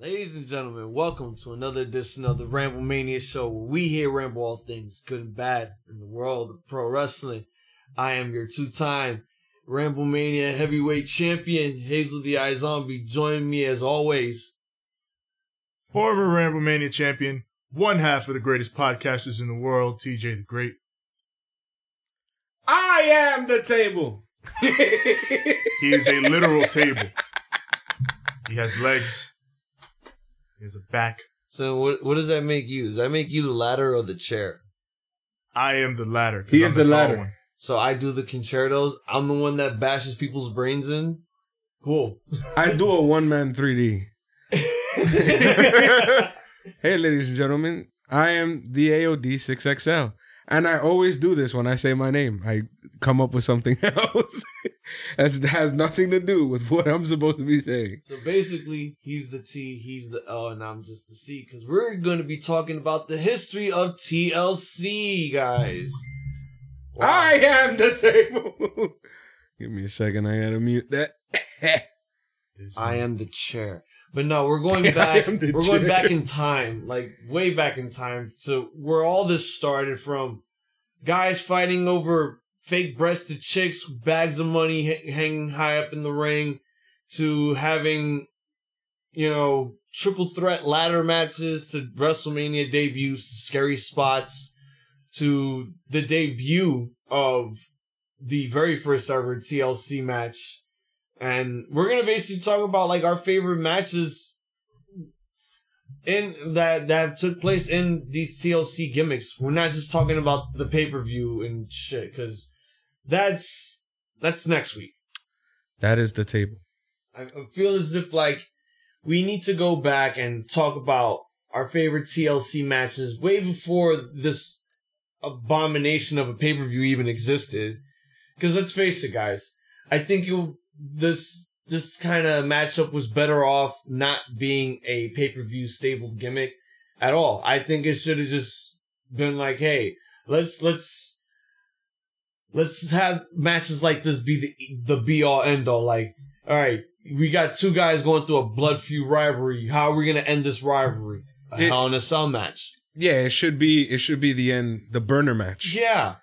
Ladies and gentlemen, welcome to another edition of the Ramble Mania Show, where we here ramble all things good and bad in the world of pro wrestling. I am your two-time Ramble Mania heavyweight champion, Hazel the Eye Zombie. Join me as always, former Ramble Mania champion, one half of the greatest podcasters in the world, TJ the Great. I am the table. He is a literal table. He has legs. He has a back. So what does that make you? Does that make you the ladder or the chair? I am the ladder. He is the ladder. One. So I do the concertos. I'm the one that bashes people's brains in. Cool. I do a one-man 3D. Hey, ladies and gentlemen, I am the AOD 6XL. And I always do this when I say my name. I come up with something else that has nothing to do with what I'm supposed to be saying. So basically, he's the T, he's the L, and I'm just the C. Because we're going to be talking about the history of TLC, guys. Wow. I am the table. Give me a second. I got to mute that. I am the chair. But no, we're going back. Going back in time, like way back in time, to where all this started from. Guys fighting over fake-breasted chicks, bags of money hanging high up in the ring, to having, you know, triple threat ladder matches, to WrestleMania debuts, to scary spots, to the debut of the very first ever TLC match. And we're going to basically talk about, like, our favorite matches in that took place in these TLC gimmicks. We're not just talking about the pay-per-view and shit, because that's next week. That is the table. I feel as if, like, we need to go back and talk about our favorite TLC matches way before this abomination of a pay-per-view even existed. Because let's face it, guys. I think this kind of matchup was better off not being a pay-per-view stapled gimmick at all. I think it should have just been like, hey, let's have matches like this be the be-all, end-all. Like, all right, we got two guys going through a blood feud rivalry. How are we going to end this rivalry? A Hell in a Cell match. Yeah, it should be the end, the burner match. Yeah.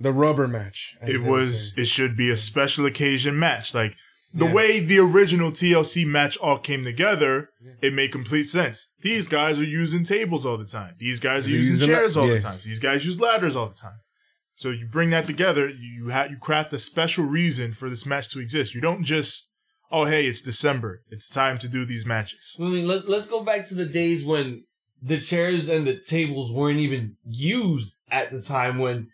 The rubber match. It should be a special occasion match. Like, the way the original TLC match all came together, it made complete sense. These guys are using tables all the time. These guys are using chairs all the time. These guys use ladders all the time. So you bring that together, you craft a special reason for this match to exist. You don't just, oh, hey, it's December. It's time to do these matches. I mean, let's go back to the days when the chairs and the tables weren't even used at the time, when,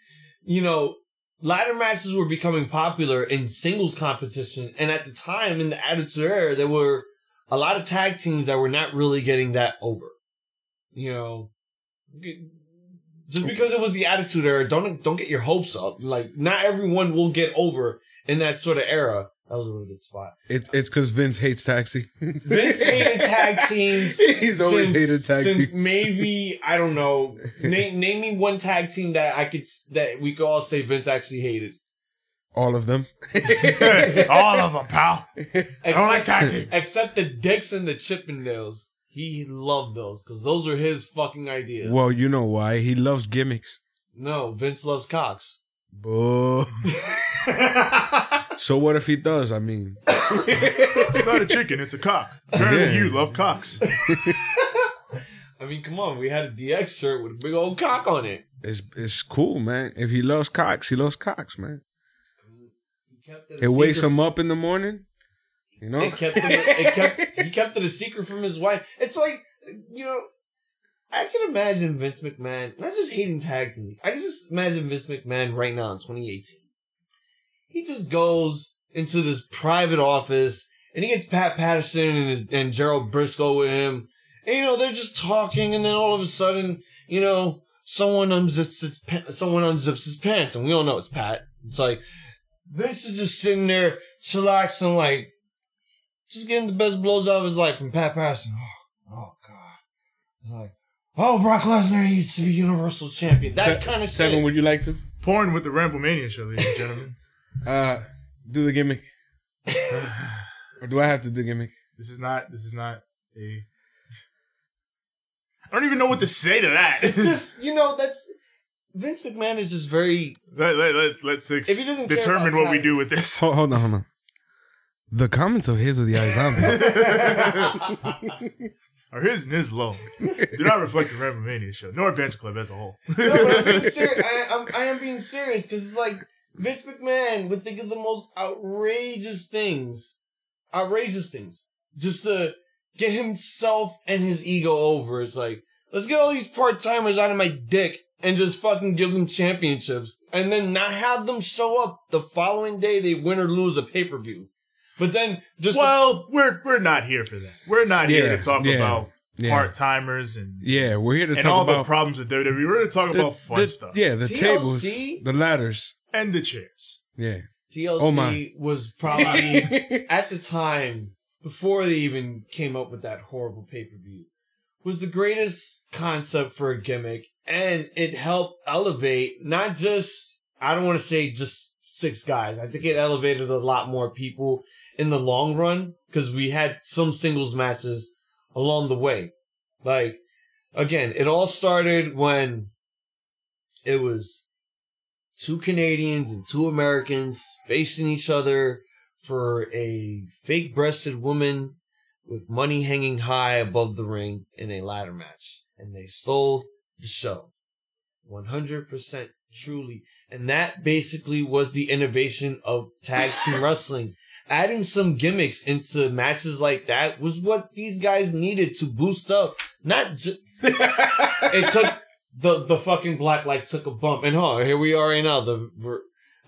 you know, ladder matches were becoming popular in singles competition. And at the time, in the Attitude Era, there were a lot of tag teams that were not really getting that over. You know, just because it was the Attitude Era, don't get your hopes up. Like, not everyone will get over in that sort of era. That was a really good spot. It's because Vince hates tag teams. Vince hated tag teams. He's always hated tag teams. Since maybe, I don't know. Name me one tag team that we could all say Vince actually hated. All of them. All of them, pal. I don't like tag teams. Except the Dicks and the Chippendales. He loved those because those are his fucking ideas. Well, you know why. He loves gimmicks. No, Vince loves cocks. Boo. So what if he does? I mean, it's not a chicken, it's a cock. Apparently you love cocks. I mean, come on, we had a DX shirt with a big old cock on it. It's cool, man. If he loves cocks, he loves cocks, man. It wakes him up in the morning, you know. He kept it a secret from his wife. It's like, you know, I can imagine Vince McMahon not just hating tag teams. I can just imagine Vince McMahon right now in 2018. He just goes into this private office, and he gets Pat Patterson and Gerald Briscoe with him. And, you know, they're just talking, and then all of a sudden, you know, someone unzips his pants, and we all know it's Pat. It's like, Vince is just sitting there, chillaxing, like, just getting the best blows out of his life from Pat Patterson. Oh God. It's like, oh, Brock Lesnar needs to be Universal Champion. That kind of shit. Seven, would you like to? Porn with the Ramble Mania Show, ladies and gentlemen. Do the gimmick. Or do I have to do the gimmick? This is not a I don't even know what to say to that. It's just, you know, that's... Vince McMahon is just very... Let's determine what we do with this. Hold on. The comments are his with the eyes on me. Are his and his low. Do not reflect the Ramble Mania show, nor Bench Club as a whole. No, but I am being serious, because it's like Vince McMahon would think of the most outrageous things, just to get himself and his ego over. It's like, let's get all these part-timers out of my dick and just fucking give them championships, and then not have them show up the following day they win or lose a pay-per-view. But then just... Well, we're not here for that. We're not here to talk about part-timers and... Yeah, we're here to talk about... And all the problems with WWE. We're here to talk about fun stuff. Yeah, the TLC, tables, the ladders. And the chairs. Yeah. TLC was probably, at the time, before they even came up with that horrible pay-per-view, was the greatest concept for a gimmick, and it helped elevate not just... I don't want to say just 6 guys. I think it elevated a lot more people... in the long run, because we had some singles matches along the way. Like, again, it all started when it was 2 Canadians and 2 Americans facing each other for a fake-breasted woman with money hanging high above the ring in a ladder match. And they stole the show. 100% truly. And that basically was the innovation of tag team wrestling. Adding some gimmicks into matches like that was what these guys needed to boost up. Not just... It took... The fucking black light took a bump. And here we are right now.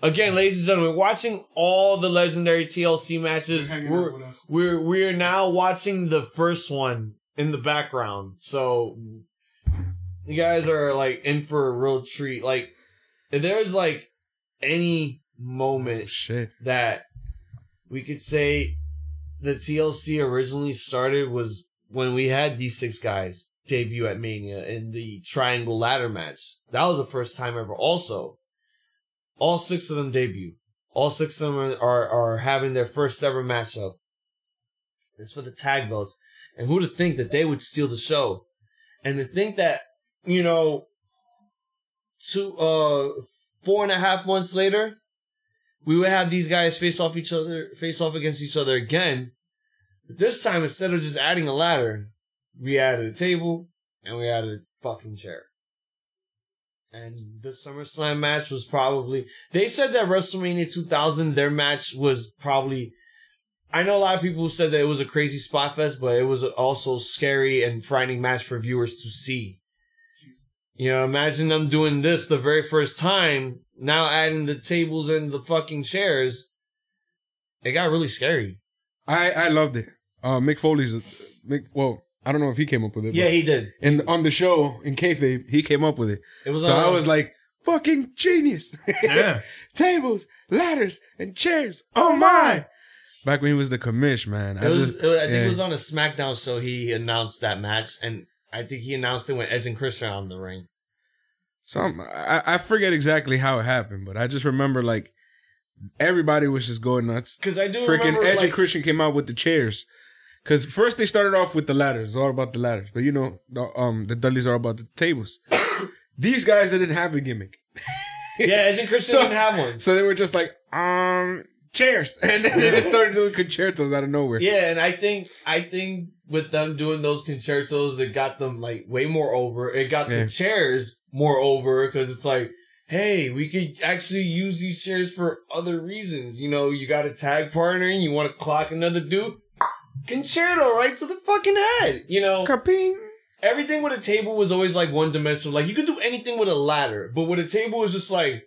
Again, ladies and gentlemen, watching all the legendary TLC matches, we're now watching the first one in the background. So, you guys are, like, in for a real treat. Like, if there's, like, any moment that... we could say the TLC originally started was when we had these 6 guys debut at Mania in the triangle ladder match. That was the first time ever. Also, all 6 of them debut. All 6 of them are having their first ever matchup. It's for the tag belts. And who to think that they would steal the show? And to think that, you know, 4.5 months later, we would have these guys face off against each other again. But this time, instead of just adding a ladder, we added a table and we added a fucking chair. And the SummerSlam match was probably... They said that WrestleMania 2000, their match was probably... I know a lot of people who said that it was a crazy spot fest, but it was also a scary and frightening match for viewers to see. You know, imagine them doing this the very first time. Now adding the tables and the fucking chairs, it got really scary. I loved it. Mick Foley's... well, I don't know if he came up with it. Yeah, he did. And on the show, in kayfabe, he came up with it. I was like, fucking genius. Yeah. Tables, ladders, and chairs. Oh, my. Back when he was the commish, man. I think it was on a SmackDown show he announced that match. And I think he announced it when Edge and Christian were in the ring. I forget exactly how it happened, but I just remember, like, everybody was just going nuts. Because I do remember, Edge and Christian came out with the chairs. Because first they started off with the ladders. It's all about the ladders. But, you know, the Dudleys are about the tables. These guys didn't have a gimmick. Yeah, Edge and Christian didn't have one. So they were just like, chairs. And then they just started doing concertos out of nowhere. Yeah, and I think with them doing those concertos, it got them, like, way more over. It got the chairs... moreover, because it's like, hey, we could actually use these chairs for other reasons. You know, you got a tag partner and you want to clock another dude. Concerto right to the fucking head. You know, ka-ping. Everything with a table was always like one dimensional. Like, you could do anything with a ladder, but with a table is just like,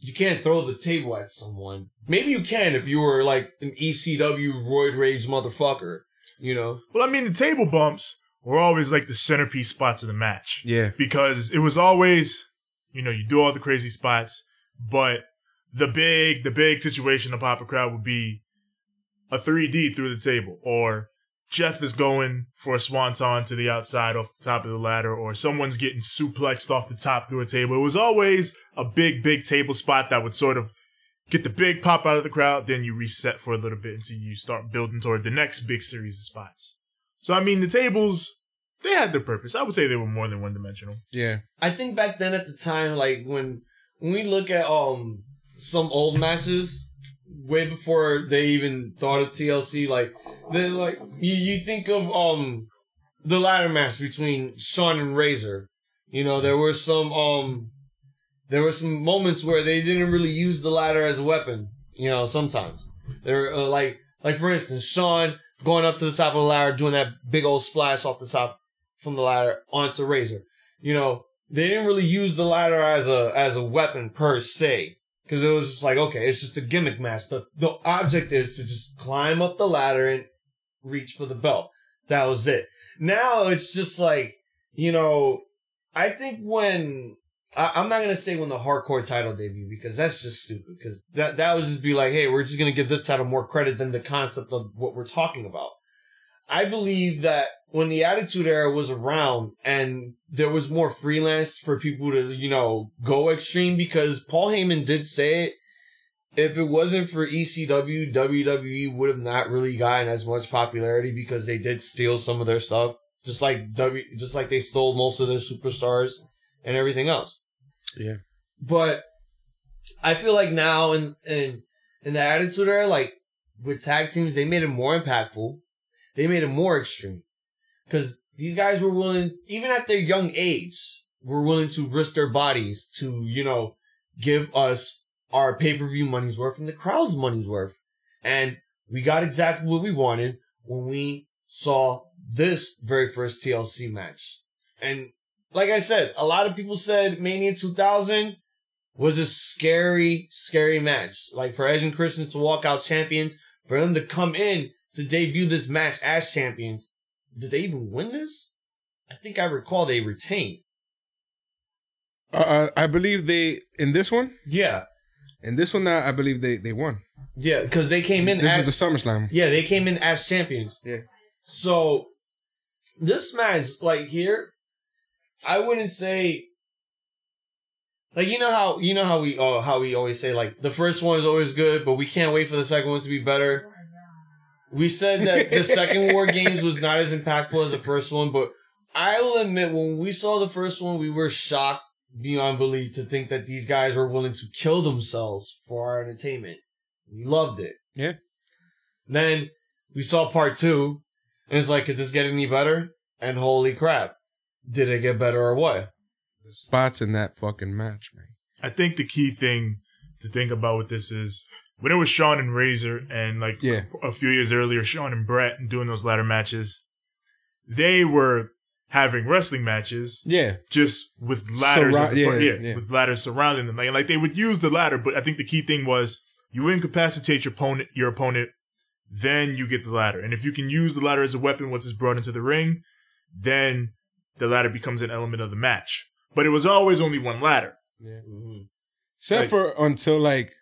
you can't throw the table at someone. Maybe you can if you were like an ECW roid rage motherfucker, you know. Well, I mean, the table bumps were always like the centerpiece spots of the match. Yeah. Because it was always, you know, you do all the crazy spots, but the big situation to pop a crowd would be a 3D through the table, or Jeff is going for a swanton to the outside off the top of the ladder, or someone's getting suplexed off the top through a table. It was always a big, big table spot that would sort of get the big pop out of the crowd, then you reset for a little bit until you start building toward the next big series of spots. So, I mean, the tables... They had their purpose. I would say they were more than one-dimensional. Yeah. I think back then at the time, like, when we look at some old matches, way before they even thought of TLC, like, they're like, you think of the ladder match between Shawn and Razor. You know, there were some moments where they didn't really use the ladder as a weapon. You know, sometimes. They were, like, for instance, Shawn going up to the top of the ladder, doing that big old splash off the top from the ladder onto Razor. You know, they didn't really use the ladder as a weapon per se. Because it was just like, okay, it's just a gimmick match. The object is to just climb up the ladder and reach for the belt. That was it. Now it's just like, you know, I think when... I'm not going to say when the hardcore title debuted, because that's just stupid. Because that would just be like, hey, we're just going to give this title more credit than the concept of what we're talking about. I believe that when the Attitude Era was around and there was more freelance for people to, you know, go extreme, because Paul Heyman did say it. If it wasn't for ECW, WWE would have not really gotten as much popularity, because they did steal some of their stuff. Just like they stole most of their superstars and everything else. Yeah. But I feel like now in the Attitude Era, like with tag teams, they made it more impactful. They made it more extreme. Because these guys were willing, even at their young age, were willing to risk their bodies to, you know, give us our pay-per-view money's worth and the crowd's money's worth. And we got exactly what we wanted when we saw this very first TLC match. And like I said, a lot of people said Mania 2000 was a scary, scary match. Like, for Edge and Christian to walk out champions, for them to come in to debut this match as champions. Did they even win this? I think I recall they retained. I believe they, in this one? Yeah. In this one, I believe they won. Yeah, because they came in as... This is the SummerSlam. Yeah, they came in as champions. Yeah. So, this match, like, here... I wouldn't say, like, you know how we always say, like, the first one is always good, but we can't wait for the second one to be better. We said that the second War Games was not as impactful as the first one, but I will admit, when we saw the first one, we were shocked beyond belief to think that these guys were willing to kill themselves for our entertainment. We loved it. Yeah. Then we saw part two, and it's like, could this get any better? And holy crap. Did it get better or what? The spots in that fucking match, man. I think the key thing to think about with this is when it was Shawn and Razor and, like, yeah, a few years earlier, Shawn and Brett and doing those ladder matches, they were having wrestling matches. Yeah. Just with ladders. With ladders surrounding them. Like, they would use the ladder, but I think the key thing was you incapacitate your opponent, then you get the ladder. And if you can use the ladder as a weapon once it's brought into the ring, then... the ladder becomes an element of the match. But it was always only one ladder. Yeah. Mm-hmm. Except for until, like,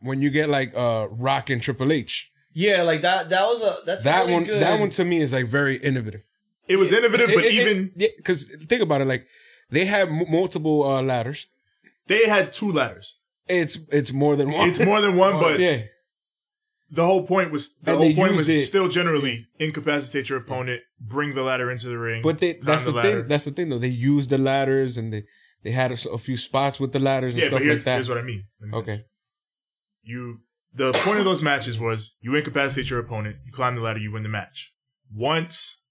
when you get, like, Rock and Triple H. Yeah, like, that was really good. That one, to me, is, like, very innovative. It was innovative, but even... Because think about it, like, they had multiple ladders. They had two ladders. It's more than one. It's more than one, but... Yeah. The whole point was still generally incapacitate your opponent, bring the ladder into the ring. But that's the thing though. They used the ladders and they had a few spots with the ladders and stuff like that. Here's what I mean. Okay. The point of those matches was you incapacitate your opponent, you climb the ladder, you win the match. Once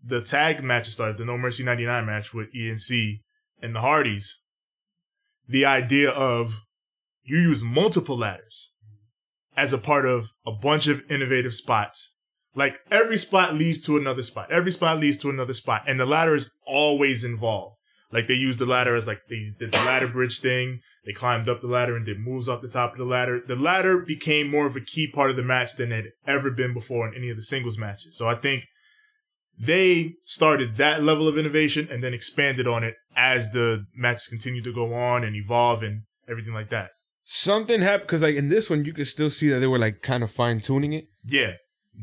the tag matches started, the No Mercy 99 match with ENC and the Hardys, the idea of you use multiple ladders as a part of a bunch of innovative spots. Like, every spot leads to another spot. Every spot leads to another spot. And the ladder is always involved. Like, they used the ladder as, like, they did the ladder bridge thing. They climbed up the ladder and did moves off the top of the ladder. The ladder became more of a key part of the match than it had ever been before in any of the singles matches. So I think they started that level of innovation and then expanded on it as the matches continued to go on and evolve and everything like that. Something happened, because, like, in this one, you could still see that they were, like, kind of fine-tuning it. Yeah.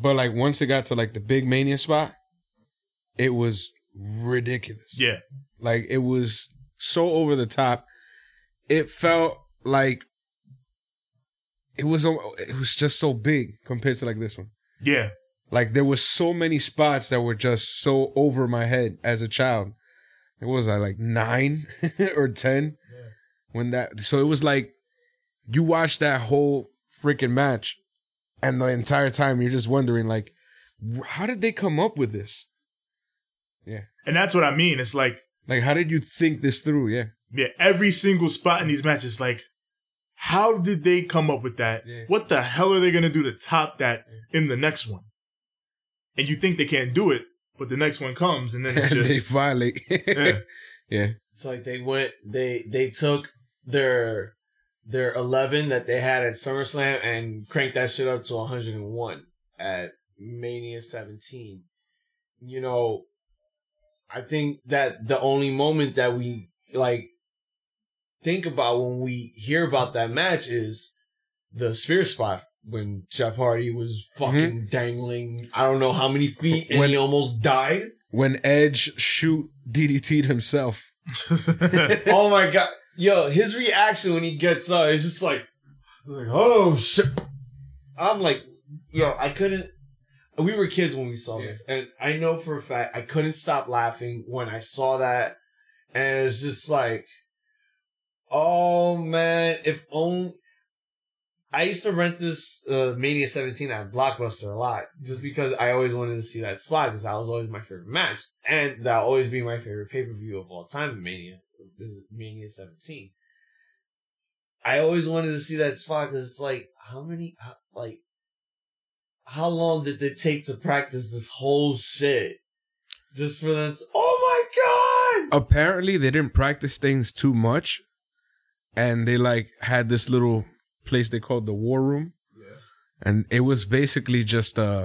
But, like, once it got to, like, the big Mania spot, it was ridiculous. Yeah. Like, it was so over the top. It felt like it was just so big compared to, like, this one. Yeah. Like, there were so many spots that were just so over my head as a child. It was like 9 or 10 when that. So it was like you watch that whole freaking match, and the entire time you're just wondering, like, how did they come up with this? Yeah, and that's what I mean. It's like how did you think this through? Yeah, yeah. Every single spot in these matches, like, how did they come up with that? Yeah. What the hell are they gonna do to top that in the next one? And you think they can't do it, but the next one comes, and then it's just... they violate. Yeah. Yeah. It's like they went... They took their 11 that they had at SummerSlam and cranked that shit up to 101 at Mania 17. You know, I think that the only moment that we, like, think about when we hear about that match is the spear spot. When Jeff Hardy was fucking dangling, I don't know how many feet, and he almost died. When Edge DDT'd himself. Oh my God. Yo, his reaction when he gets up is just like, oh shit. I'm like, yo, I couldn't. We were kids when we saw this, and I know for a fact I couldn't stop laughing when I saw that. And it's just like, oh man, if only. I used to rent this Mania 17 at Blockbuster a lot just because I always wanted to see that spot because that was always my favorite match. And that'll always be my favorite pay-per-view of all time in Mania, is Mania 17. I always wanted to see that spot because it's like, how long did it take to practice this whole shit? Just for that, oh my God! Apparently they didn't practice things too much and they had this little place they called the War Room, and it was basically just I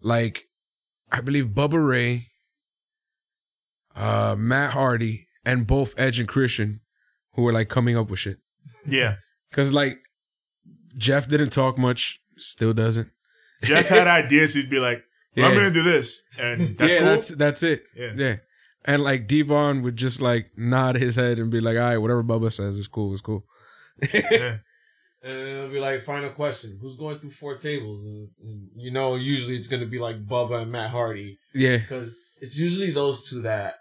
believe Bubba Ray, Matt Hardy, and both Edge and Christian, who were coming up with shit. Yeah, because Jeff didn't talk much, still doesn't. Jeff had ideas. He'd be like, well, "I'm gonna do this," and that's cool. that's it. Yeah. And Devon would just nod his head and be like, "All right, whatever Bubba says is cool. It's cool." Yeah. And it'll be final question, who's going through four tables? And you know, usually it's going to be Bubba and Matt Hardy. Yeah. Because it's usually those two that...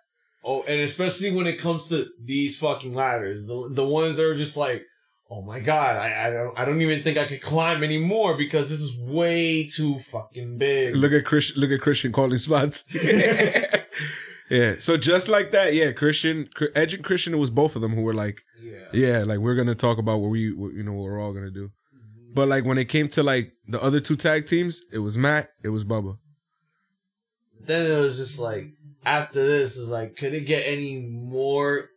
Oh, and especially when it comes to these fucking ladders. The ones that are just oh my God, I don't even think I could climb anymore because this is way too fucking big. Look at Christian calling spots. Yeah, so just like that, yeah, Edge and Christian, it was both of them who were we're going to talk about what we're all going to do. Mm-hmm. But when it came to the other two tag teams, it was Matt, it was Bubba. Then it was just after this, is could it get any more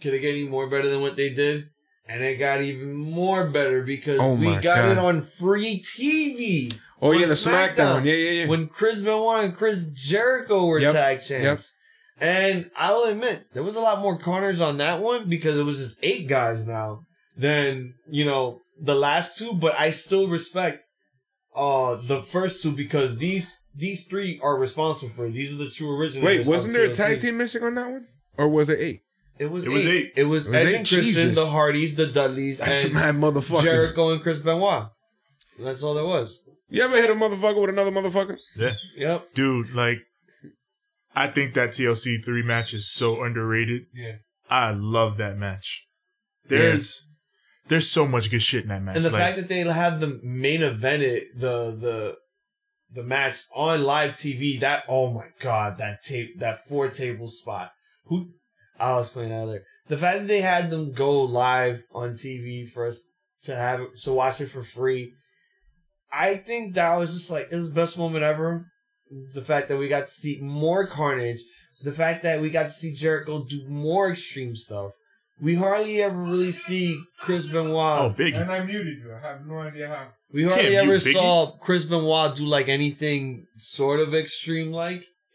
better than what they did? And it got even more better because it on free TV. Oh, yeah, the SmackDown. Yeah. When Chris Benoit and Chris Jericho were tag champs. Yep. And I'll admit, there was a lot more corners on that one because it was just 8 guys now than, the last two. But I still respect the first two because these 3 are responsible for it. These are the two originals. Wait, wasn't there a tag team missing on that one? Or was it 8? It was eight. It was Edge and Christian, Jesus, the Hardys, the Dudleys, that's and mad motherfuckers. Jericho and Chris Benoit. That's all there was. You ever hit a motherfucker with another motherfucker? Yeah. Yep. Dude, I think that TLC 3 match is so underrated. Yeah. I love that match. There's so much good shit in that match. And the fact that they have the main event, the match on live TV, that, oh my God, that 4 table spot. I'll explain that later. The fact that they had them go live on TV for us to have to watch it for free, I think that was just it was the best moment ever. The fact that we got to see more carnage, the fact that we got to see Jericho do more extreme stuff. We hardly ever really see Chris Benoit. Oh, Biggie. And I muted you. I have no idea how. We hardly ever saw Chris Benoit do anything sort of extreme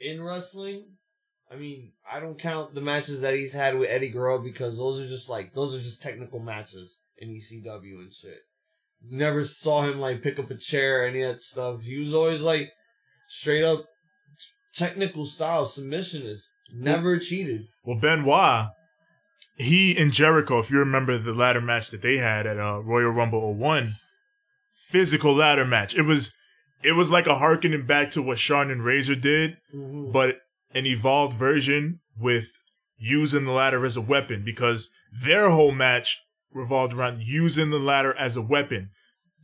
in wrestling. I mean, I don't count the matches that he's had with Eddie Guerrero because those are just technical matches in ECW and shit. Never saw him pick up a chair or any of that stuff. He was always straight up technical style submissionist. Never cheated. Well, Benoit, he and Jericho, if you remember the ladder match that they had at Royal Rumble 01, physical ladder match. It was it was like a harkening back to what Shawn and Razor did, mm-hmm. but an evolved version with using the ladder as a weapon, because their whole match revolved around using the ladder as a weapon.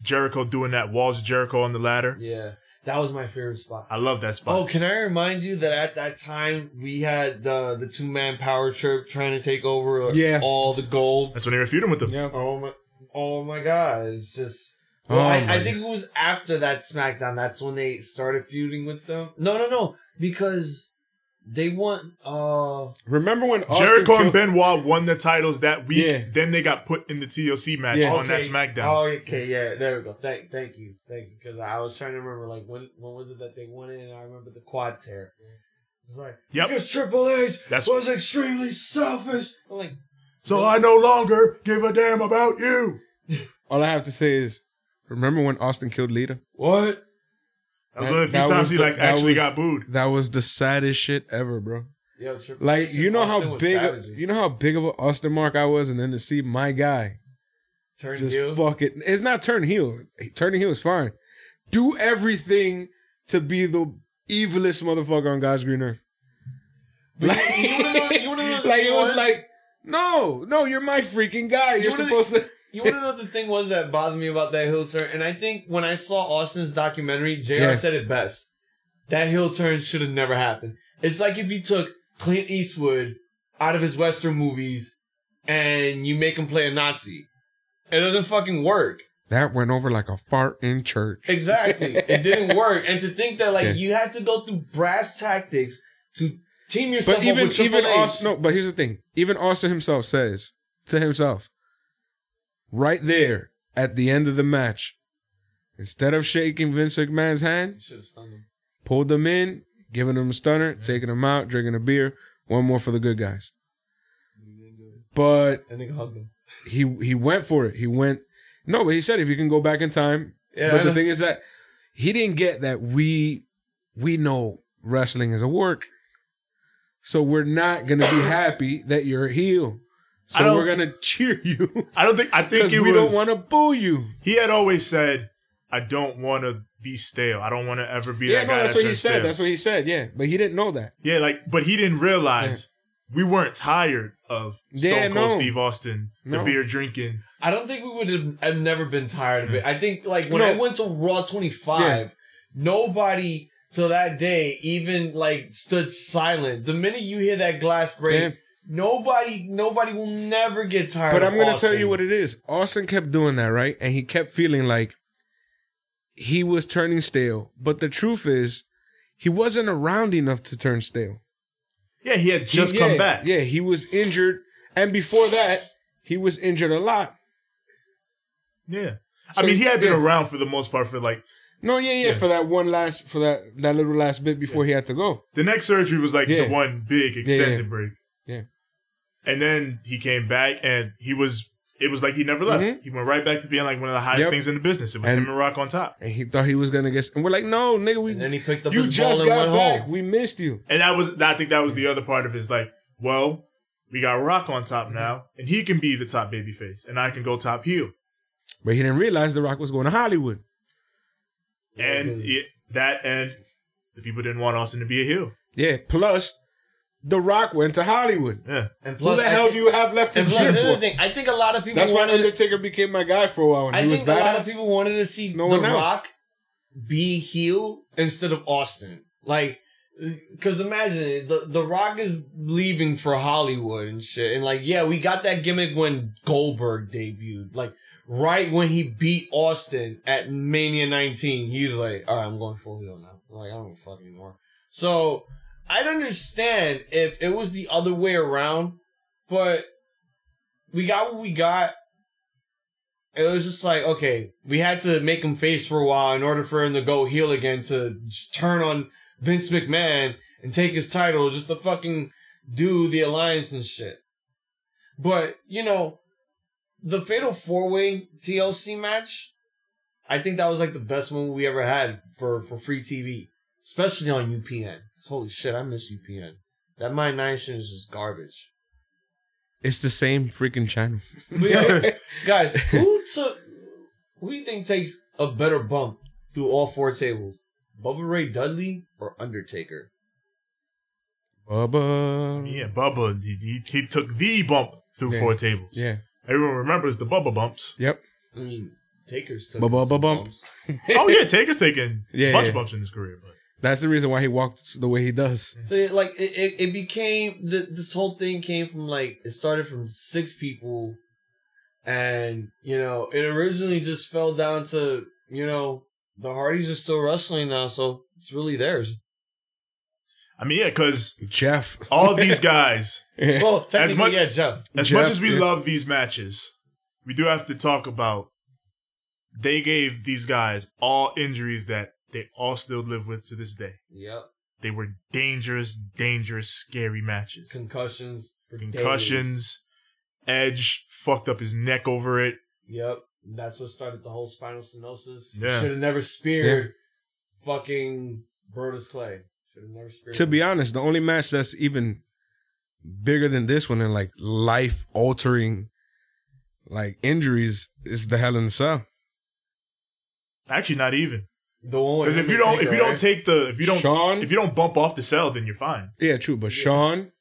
Jericho doing that, Walls of Jericho on the ladder. Yeah, that was my favorite spot. I love that spot. Oh, can I remind you that at that time, we had the two-man power trip trying to take over all the gold. That's when they were feuding with them. Yeah. Oh my God. It's just... Well, I think it was after that SmackDown. That's when they started feuding with them. No. Because... They won. Remember when Austin Jericho and Benoit won the titles that week? Yeah. Then they got put in the TLC match on that SmackDown. Oh, okay, yeah, there we go. Thank you. Because I was trying to remember, like, when was it that they won it? And I remember the quad tear. It was like, because Triple H was extremely selfish. I'm like, so I no longer give a damn about you. All I have to say is, remember when Austin killed Lita? What? That was one of the few times he got booed. That was the saddest shit ever, bro. Yo, like, you know how big of an Austin mark I was, and then to see my guy turn heel. Fuck it. It's not turn heel. Turning heel is fine. Do everything to be the evilest motherfucker on God's green earth. Like, no, you're my freaking guy. You're supposed to. You want to know what the thing was that bothered me about that heel turn? And I think when I saw Austin's documentary, JR said it best. That heel turn should have never happened. It's like if you took Clint Eastwood out of his Western movies and you make him play a Nazi. It doesn't fucking work. That went over like a fart in church. Exactly. It didn't work. And to think that you have to go through brass tactics to team yourself up with Triple H. But here's the thing. Even Austin himself says to himself, right there at the end of the match, instead of shaking Vince McMahon's hand, him. Pulled them in, giving them a stunner, taking them out, drinking a beer, one more for the good guys. But he went for it. He went. No, but he said if you can go back in time. Yeah, but the thing is that he didn't get that we know wrestling is a work, so we're not gonna be happy that you're a heel. So we're gonna cheer you. I think we don't want to boo you. He had always said, "I don't want to be stale. I don't want to ever be that guy." That's what he said. Stale. That's what he said. Yeah, but he didn't know that. Yeah, but he didn't realize we weren't tired of Stone Cold Steve Austin, the beer drinking. I don't think we would have never been tired of it. I think I went to Raw 25, nobody till that day even stood silent. The minute you hear that glass break. Yeah. Nobody will never get tired of Austin. But I'm going to tell you what it is. Austin kept doing that, right? And he kept feeling like he was turning stale. But the truth is, he wasn't around enough to turn stale. Yeah, he had just come back. Yeah, he was injured. And before that, he was injured a lot. Yeah. So I mean, he had been around for the most part for for that one last, for that little last bit before he had to go. The next surgery was the one big extended break. Yeah. And then he came back and it was like he never left. Mm-hmm. He went right back to being one of the highest things in the business. It was him and Rock on top. And he thought he was going to get... And we're like, no, nigga, we... And then he picked up his ball and went home. We missed you. And I think that was the other part of his we got Rock on top now and he can be the top babyface and I can go top heel. But he didn't realize The Rock was going to Hollywood. And the people didn't want Austin to be a heel. Yeah, plus... The Rock went to Hollywood. Yeah. And plus, who the hell do you have left to play for? Thing, I think a lot of people. That's why Undertaker became my guy for a while. When he was badass. A lot of people wanted to see The Rock be heel instead of Austin. Because imagine it, the Rock is leaving for Hollywood and shit. And we got that gimmick when Goldberg debuted. Right when he beat Austin at Mania 19, he was like, "All right, I'm going full heel now. I don't give a fuck anymore." So. I'd understand if it was the other way around, but we got what we got. It was just we had to make him face for a while in order for him to go heel again, to turn on Vince McMahon and take his title just to fucking do the alliance and shit. But, the Fatal 4-Way TLC match, I think that was the best one we ever had for free TV, especially on UPN. Holy shit, I miss UPN. That My 9 shit is just garbage. It's the same freaking channel. Guys, who do you think takes a better bump through all four tables. Bubba Ray Dudley or Undertaker? Bubba. Yeah, Bubba. He took the bump through four tables. Yeah. Everyone remembers the Bubba bumps. Yep. I mean, Taker's took Bubba bumps. Oh, yeah, Taker's taken a bunch of bumps in his career. But that's the reason why he walks the way he does. So, like, it became... This whole thing came from, like... It started from six people. And, you know, it originally just fell down to, you know... The Hardys are still wrestling now, so it's really theirs. I mean, yeah, because Jeff, all these guys. Well, technically, yeah, Jeff. As much as we love these matches, we do have to talk about they gave these guys all injuries that they all still live with to this day. Yep. They were dangerous, dangerous, scary matches. Concussions. Edge fucked up his neck over it. Yep. That's what started the whole spinal stenosis. Yeah. Should have never speared fucking Brutus Clay. Should have never speared. To be honest, the only match that's even bigger than this one and like life altering like injuries is the Hell in the Cell. Actually, not even. The one because if you don't bump off the cell, then you're fine. Yeah, true. But Shawn,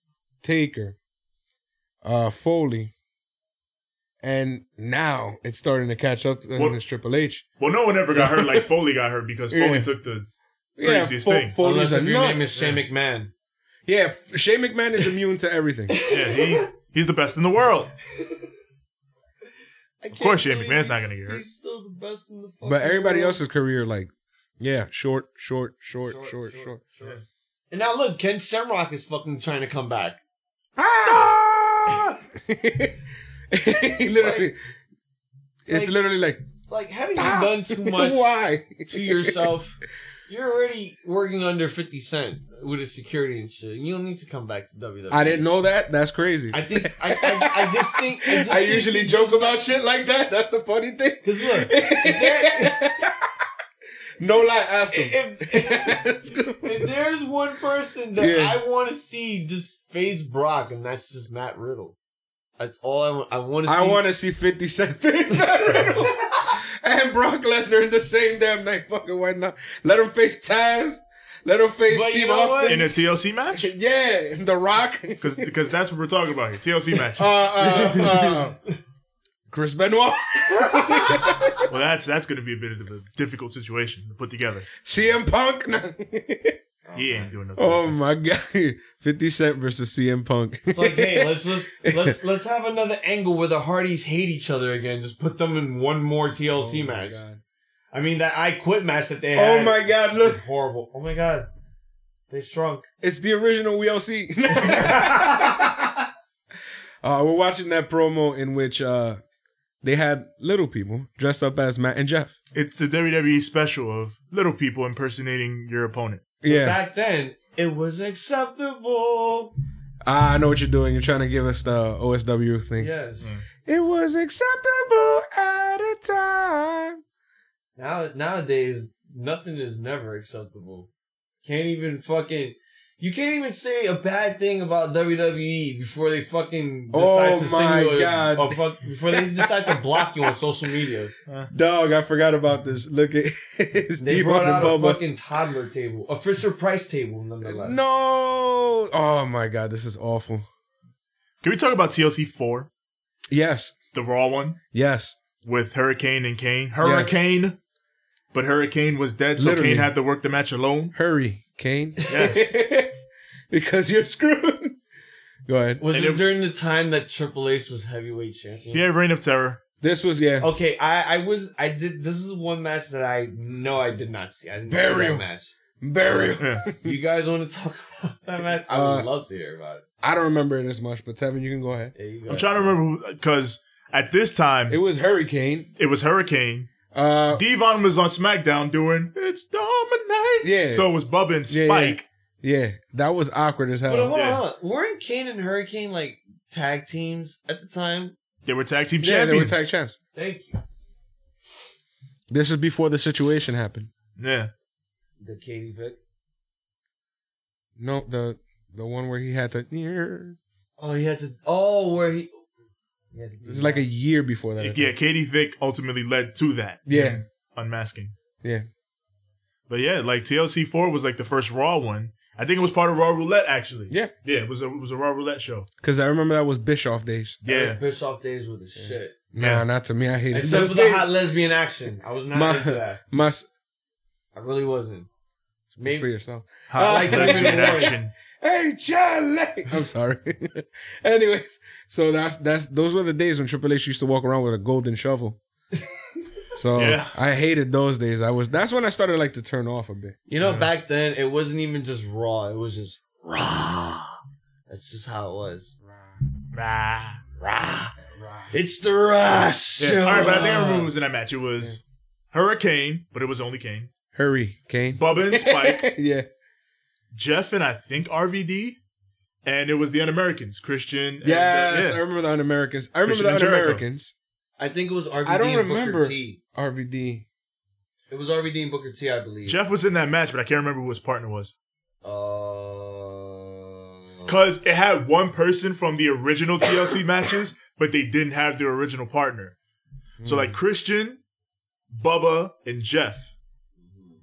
Taker, Foley. And now it's starting to catch up to this Triple H. Well, no one ever got hurt like Foley got hurt because Foley took the craziest thing. Foley's if your name is Shane McMahon. Yeah, Shane McMahon is immune to everything. Yeah, he's the best in the world. Of course, Shane McMahon's not going to get hurt. He's still the best in the fucking world. But everybody else's career, like, yeah, short. And now look, Ken Shamrock is fucking trying to come back. Ah! He literally, it's like having done too much why? To yourself. You're already working under 50 Cent with his security and shit. You don't need to come back to WWE. I didn't know that. That's crazy. I usually joke about shit like that. That's the funny thing. Because look, no lie, ask him. If there's one person that I want to see just face Brock, and that's just Matt Riddle. That's all I want to see. I want to see 50 Cent face Matt Riddle and Brock Lesnar in the same damn night. Fucking why not? Let him face Taz. Let him face Steve Austin. In a TLC match? Yeah, The Rock. Because that's what we're talking about here. TLC matches. Chris Benoit. Well, that's going to be a bit of a difficult situation to put together. CM Punk. He ain't doing nothing. Oh my god, 50 Cent versus CM Punk. It's like, hey, let's have another angle where the Hardys hate each other again. Just put them in one more TLC match. God. I mean, that I Quit match that they had. Oh my god, look, it's horrible. Oh my god, they shrunk. It's the original WLC. We're watching that promo in which they had little people dressed up as Matt and Jeff. It's the WWE special of little people impersonating your opponent. Yeah. Back then, it was acceptable. I know what you're doing. You're trying to give us the OSW thing. Yes. Mm. It was acceptable at a time. Nowadays, nothing is never acceptable. You can't even say a bad thing about WWE before they fucking decide to send you before they decide to block you on social media. Dog, I forgot about this. Look at they brought out a fucking toddler table, a Fisher Price table, nonetheless. No, oh my god, this is awful. Can we talk about TLC 4? Yes, the Raw one. Yes, with Hurricane and Kane. Hurricane, yes. But Hurricane was dead, so literally. Kane had to work the match alone. Kane? Yes. Because you're screwed. Go ahead. Was it during the time that Triple H was heavyweight champion? Yeah, Reign of Terror. This was, yeah. Okay, this is one match that I know I did not see. I didn't see that match. Burial. Yeah. You guys want to talk about that match? I would love to hear about it. I don't remember it as much, but Tevin, you can go ahead. Yeah, you go ahead. Trying to remember, because at this time... It was Hurricane. D-Von was on SmackDown doing It's Dominate. Yeah. So it was Bubba and Spike. Yeah. That was awkward as hell. But hold on. Weren't Kane and Hurricane like tag teams at the time? They were tag team champions. They were tag champs. Thank you. This is before the situation happened. Yeah. The Katie Vick? No, the one where he had to... It was like a year before that. Yeah, Katie Vick ultimately led to that. Yeah. Unmasking. Yeah. But yeah, like TLC 4 was like the first Raw one. I think it was part of Raw Roulette, actually. Yeah. Yeah, it was a Raw Roulette show. Because I remember that was Bischoff days. Yeah. Bischoff days were the shit. Nah, not to me. I hated it. Except for the hot lesbian action. I was not into that. I really wasn't. Maybe for yourself. Hot lesbian action. Hey, Charlie! I'm sorry. Anyways, so those were the days when Triple H used to walk around with a golden shovel. So yeah. I hated those days. That's when I started like to turn off a bit. You know, back then it wasn't even just Raw. It was just Raw. That's just how it was. Raw. It's the Raw show. Yeah. All right, but I think I remember who was in that match. It was Hurricane, but it was only Kane. Hurricane. Bubba and Spike. Yeah. Jeff and I think RVD. And it was the Un-Americans. Christian. Yes, I remember the Un-Americans. I remember Christian the Un-Americans. I think it was RVD I don't and remember Booker T. RVD. It was RVD and Booker T, I believe. Jeff was in that match, but I can't remember who his partner was. Because it had one person from the original TLC matches, but they didn't have their original partner. So, like, Christian, Bubba, and Jeff.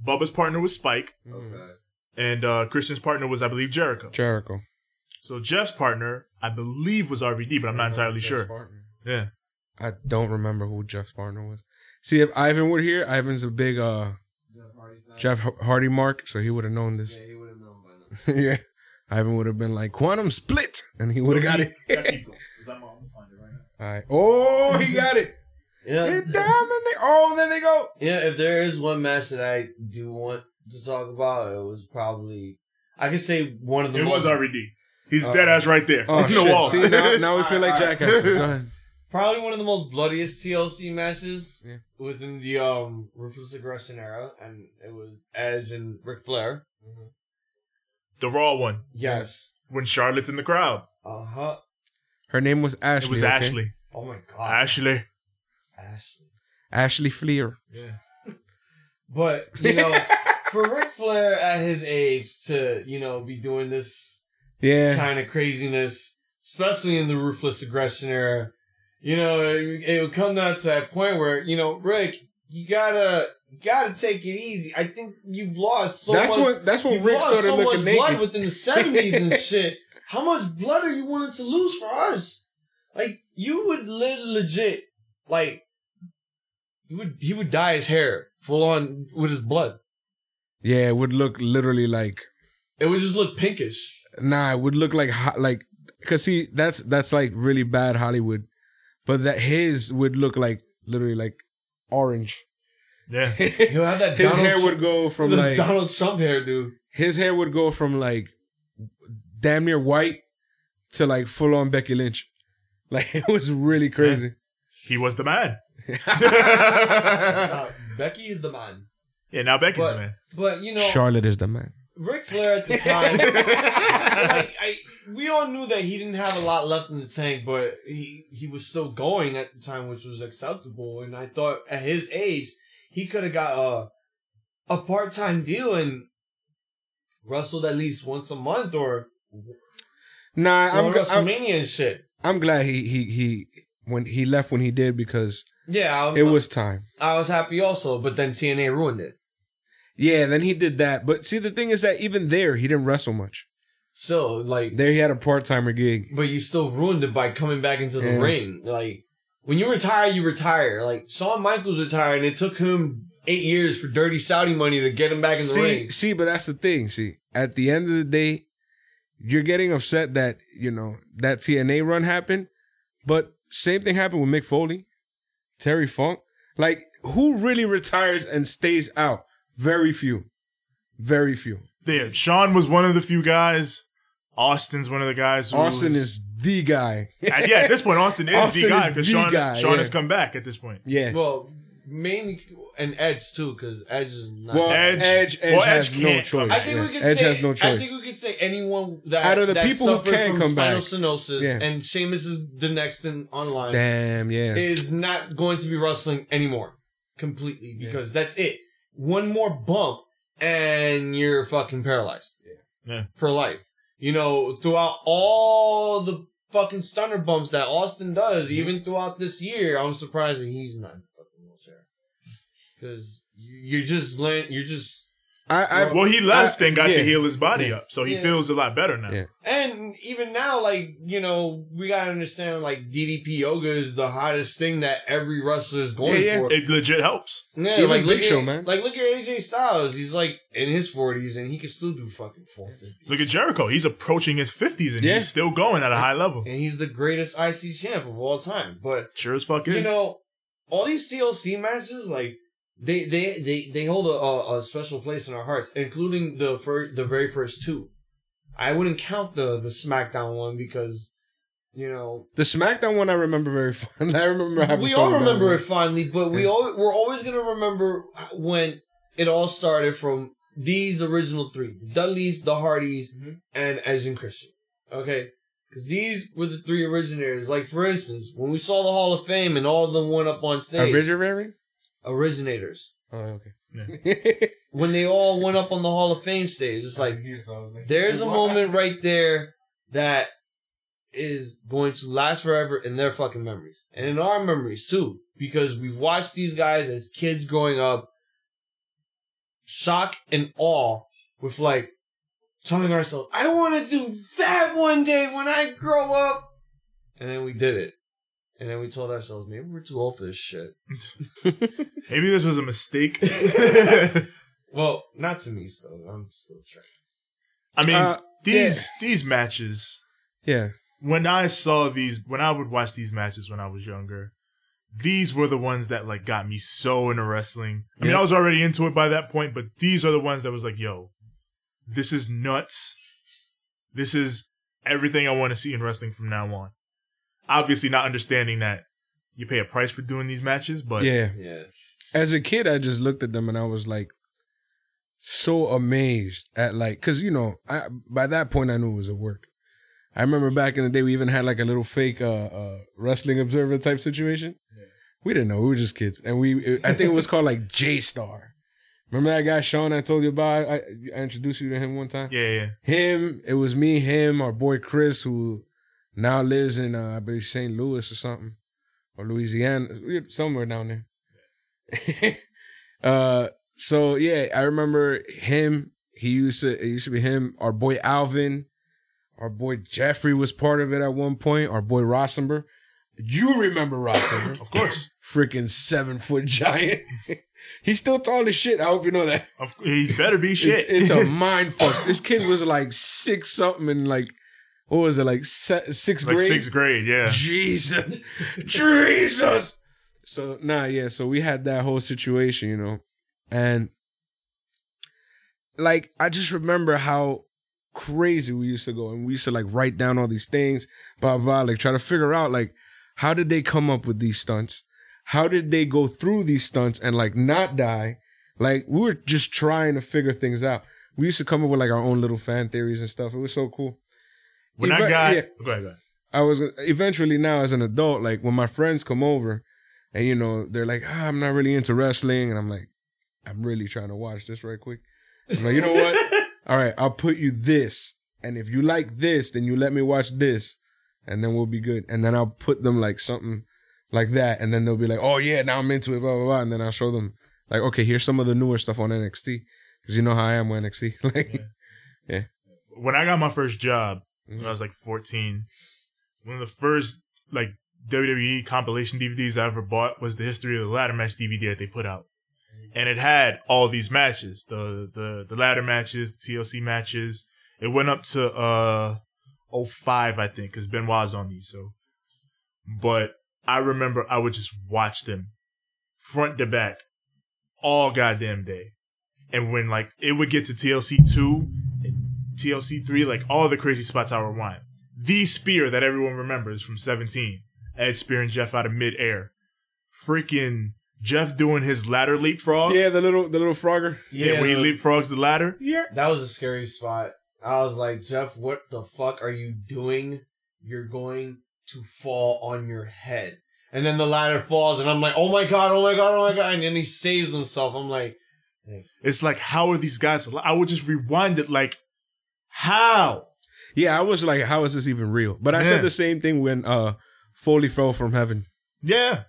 Bubba's partner was Spike. Okay. And Christian's partner was, I believe, Jericho. So, Jeff's partner, I believe, was RVD, but I'm not entirely sure. Partner. Yeah. I don't remember who Jeff's partner was. See, if Ivan were here, Ivan's a big Jeff Hardy mark, so he would have known this. Yeah, he would have known by now. Yeah. Ivan would have been like, quantum split, and he would have got it. All right. Oh, he got it. Yeah. There they go. Yeah, if there is one match that I do want to talk about, it was probably, I could say one of the most. It was RVD. He's dead ass right there. Oh, in the walls. See, now we feel like jackasses. Go ahead. Probably one of the most bloodiest TLC matches within the Ruthless Aggression era, and it was Edge and Ric Flair. Mm-hmm. The Raw one. Yes. When Charlotte's in the crowd. Uh-huh. Her name was Ashley. It was Ashley. Oh, my God. Ashley. Ashley Fliehr. Yeah. But, you know, for Ric Flair at his age to, you know, be doing this kind of craziness, especially in the Ruthless Aggression era, you know, it would come down to that point where, you know, Rick, you gotta take it easy. I think you've lost so much. That's when Rick started looking naked. You lost so much blood within the 70s and shit. How much blood are you wanting to lose for us? Like, you would legit, like, he would dye his hair full on with his blood. Yeah, it would look literally like. It would just look pinkish. Nah, it would look like, cause see, that's like really bad Hollywood. But that his would look like literally like orange. Yeah, he'll have that. His hair would go from like Donald Trump hair, dude. His hair would go from like damn near white to like full on Becky Lynch. Like it was really crazy. Man. He was the man. Becky is the man. Yeah, now Becky's the man. But you know, Charlotte is the man. Ric Flair at the time, we all knew that he didn't have a lot left in the tank, but he was still going at the time, which was acceptable. And I thought at his age, he could have got a part-time deal and wrestled at least once a month or WrestleMania and shit. I'm glad he left when he did because it was time. I was happy also, but then TNA ruined it. Yeah, then he did that. But see, the thing is that even there, he didn't wrestle much. So, like... There he had a part-timer gig. But you still ruined it by coming back into the ring. Like, when you retire, you retire. Like, Shawn Michaels retired, and it took him 8 years for dirty Saudi money to get him back in the ring. See, but that's the thing. See, at the end of the day, you're getting upset that, you know, that TNA run happened. But same thing happened with Mick Foley, Terry Funk. Like, who really retires and stays out? Very few. Damn, Sean was one of the few guys. Austin's one of the guys. Austin is the guy. At this point, Austin is the guy because Sean has come back at this point. Yeah. Well, mainly and Edge too because Edge is not. Well, Edge has no choice. I think we could Edge has no choice. I think we could say anyone that out of the people who can come back, spinal stenosis, and Sheamus is the next in online. Damn, yeah, is not going to be wrestling anymore completely because that's it. One more bump and you're fucking paralyzed for life. You know, throughout all the fucking stunner bumps that Austin does, even throughout this year, I'm surprised that he's not in the fucking wheelchair. Because you're just Well, he left and got to heal his body up, so he feels a lot better now. Yeah. And even now, like, you know, we got to understand, like, DDP yoga is the hottest thing that every wrestler is going for. It legit helps. Yeah, even like, Big Show, man. Like, look at AJ Styles. He's, like, in his 40s, and he can still do fucking 450s. Look at Jericho. He's approaching his 50s, and he's still going at a high level. And he's the greatest IC champ of all time. But sure as fuck is. You know, all these TLC matches, like, They hold a special place in our hearts, including the very first two. I wouldn't count the SmackDown one because, you know, the SmackDown one I remember very fondly. I remember having we all remember it fondly, but we're always gonna remember when it all started from these original three: the Dudleys, the Hardys, and Edge and Christian. Okay, because these were the three originators. Like, for instance, when we saw the Hall of Fame and all of them went up on stage. Originators. Oh, okay. Yeah. When they all went up on the Hall of Fame stage, it's like, there's a moment right there that is going to last forever in their fucking memories. And in our memories, too. Because we've watched these guys as kids growing up, shock and awe with, like, telling ourselves, I want to do that one day when I grow up. And then we did it. And then we told ourselves, maybe we're too old for this shit. Maybe this was a mistake. Well, not to me, so I'm still trying. I mean, these matches. Yeah. When I saw these, when I would watch these matches when I was younger, these were the ones that, like, got me so into wrestling. I mean, I was already into it by that point, but these are the ones that was like, yo, this is nuts. This is everything I want to see in wrestling from now on. Obviously not understanding that you pay a price for doing these matches, but... Yeah. As a kid, I just looked at them and I was, like, so amazed at, like... Because, you know, by that point, I knew it was a work. I remember back in the day, we even had, like, a little fake Wrestling Observer type situation. Yeah. We didn't know. We were just kids. And I think it was called, like, J-Star. Remember that guy, Sean, I told you about? I introduced you to him one time? Yeah. Him, it was me, him, our boy Chris, who... now lives in, I believe, St. Louis or something. Or Louisiana. Somewhere down there. I remember him. It used to be him. Our boy Alvin. Our boy Jeffrey was part of it at one point. Our boy Rossenberg. You remember Rossenberg. Of course. Freaking 7-foot giant. He's still tall as shit. I hope you know that. He better be shit. It's a mind fuck. This kid was like 6-something and like... What was it, like sixth grade? Like sixth grade, yeah. Jesus! So, so we had that whole situation, you know. And, like, I just remember how crazy we used to go. And we used to, like, write down all these things, blah, like, try to figure out, like, how did they come up with these stunts? How did they go through these stunts and, like, not die? Like, we were just trying to figure things out. We used to come up with, like, our own little fan theories and stuff. It was so cool. When go ahead. I was eventually now as an adult, like when my friends come over and, you know, they're like, I'm not really into wrestling. And I'm like, I'm really trying to watch this right quick. I'm like, you know what? All right, I'll put you this. And if you like this, then you let me watch this and then we'll be good. And then I'll put them like something like that. And then they'll be like, oh yeah, now I'm into it, blah, blah, blah. And then I'll show them like, okay, here's some of the newer stuff on NXT. Cause you know how I am with NXT. Yeah. When I got my first job, when I was like 14, one of the first like WWE compilation DVDs I ever bought was the History of the Ladder Match DVD that they put out, and it had all these matches, the ladder matches, the TLC matches. It went up to 05, I think, because Benoit's on these. So, but I remember I would just watch them front to back all goddamn day, and when like it would get to TLC 2. TLC 3, like all the crazy spots I rewind. The spear that everyone remembers from 17. Edge spearing Jeff out of midair. Freaking Jeff doing his ladder leapfrog. Yeah, the little frogger. Yeah, when he leapfrogs the ladder. Yeah. That was a scary spot. I was like, Jeff, what the fuck are you doing? You're going to fall on your head. And then the ladder falls and I'm like, oh my god. And then he saves himself. I'm like, hey. It's like, how are these guys? I would just rewind it like, how? Yeah, I was like, how is this even real? But I said the same thing when Foley fell from heaven. Yeah.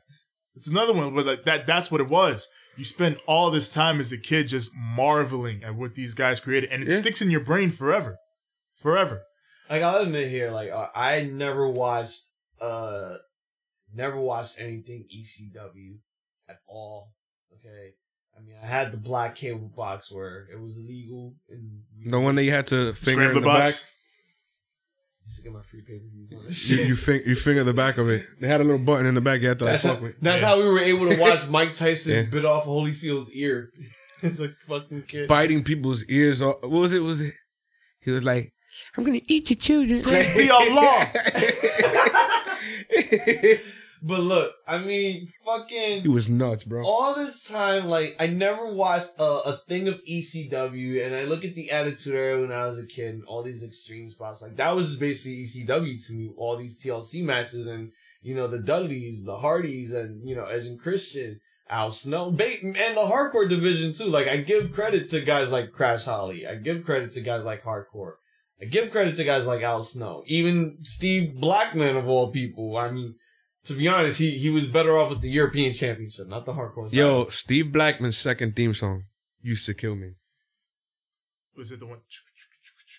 It's another one, but like that's what it was. you spend all this time as a kid just marveling at what these guys created, and it sticks in your brain forever. Forever. Like, I'll admit here, like, I never watched anything ECW at all, okay? I mean, I had the black cable box where it was illegal. And the one that you had to finger in the box? Back? Used to get my free pay-per-views on it. You finger the back of it. They had a little button in the back you had to fuck with. That's how we were able to watch Mike Tyson bit off Holyfield's ear. It's like fucking kid. Biting people's ears off. What was it? He was like, I'm going to eat your children. Praise be Allah. But look, I mean, fucking... He was nuts, bro. All this time, like, I never watched a thing of ECW, and I look at the Attitude Era when I was a kid, and all these extreme spots. Like, that was just basically ECW to me, all these TLC matches, and, you know, the Dudleys, the Hardys, and, you know, Edge and Christian, Al Snow, Baton, and the Hardcore division, too. Like, I give credit to guys like Crash Holly. I give credit to guys like Hardcore. I give credit to guys like Al Snow. Even Steve Blackman, of all people. I mean... To be honest, he was better off with the European Championship, not the Hardcore side. Yo, Steve Blackman's second theme song used to kill me. Was it the one?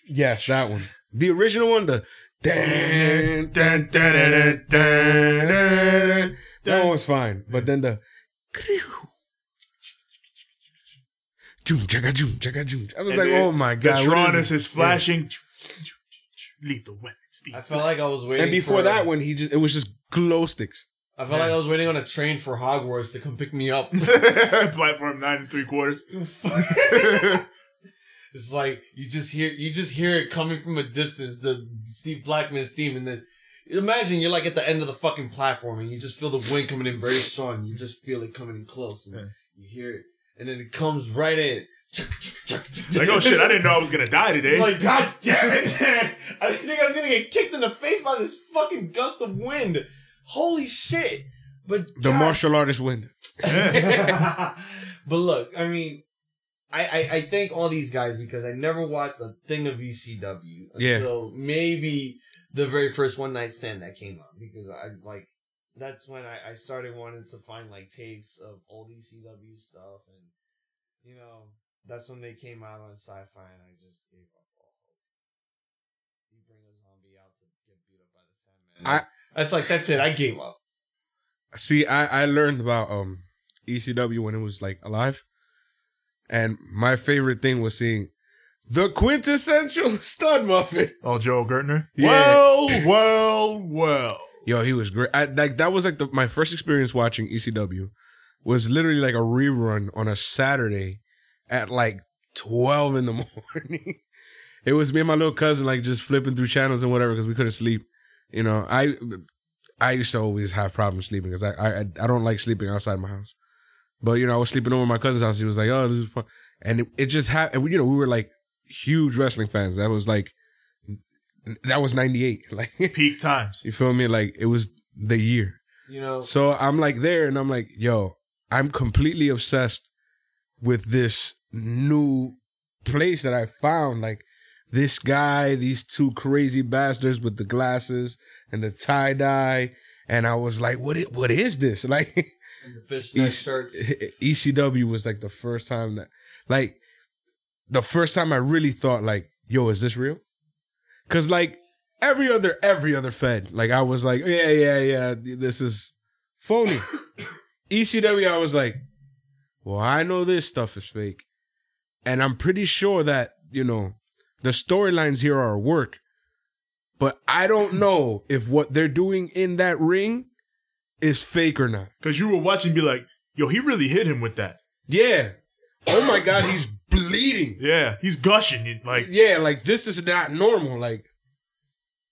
Yes, that one. The original one, the... That one was fine. But then the... I was like, oh my God. The Tronus is flashing. Lethal Weapon. I felt like I was waiting. And before that one, it was just glow sticks. I felt like I was waiting on a train for Hogwarts to come pick me up. Platform 9 3/4. It's like you just hear it coming from a distance. The Steve Blackman's theme, and then imagine you're like at the end of the fucking platform, and you just feel the wind coming in very strong. You just feel it coming in close, and you hear it, and then it comes right in. Like, oh shit, I didn't know I was gonna die today. It's like, God damn it, man. I didn't think I was gonna get kicked in the face by this fucking gust of wind. Holy shit. But the martial artist wind. But look, I mean, I thank all these guys because I never watched a thing of ECW until maybe the very first One Night Stand that came out, because I like that's when I started wanting to find like tapes of old ECW stuff, and you know, that's when they came out on Sci-Fi, and I just gave up all hope. You bring a zombie out to get beat up by the Sandman. That's it. I gave up. See, I learned about ECW when it was, like, alive. And my favorite thing was seeing the quintessential stud muffin. Oh, Joel Gertner? Yeah. Well. Yo, he was great. That was my first experience watching ECW was literally, like, a rerun on a Saturday at like 12 in the morning. It was me and my little cousin, like, just flipping through channels and whatever because we couldn't sleep. You know, I used to always have problems sleeping because I don't like sleeping outside my house. But, you know, I was sleeping over at my cousin's house. He was like, oh, this is fun. And it just happened. You know, we were like huge wrestling fans. That was 98. Like peak times. You feel me? Like, it was the year. You know. So I'm like there and I'm like, yo, I'm completely obsessed with this new place that I found, like this guy, these two crazy bastards with the glasses and the tie dye, and I was like, what is this? Like, and the fishnet shirts. ECW was like the first time I really thought, like, yo, is this real? Because like every other fed, like I was like, yeah, this is phony. ECW, I was like, well, I know this stuff is fake. And I'm pretty sure that, you know, the storylines here are work. But I don't know if what they're doing in that ring is fake or not. Because you were watching be like, yo, he really hit him with that. Yeah. Oh, my God, he's bleeding. Yeah, he's gushing. Like, yeah, like, this is not normal. Like,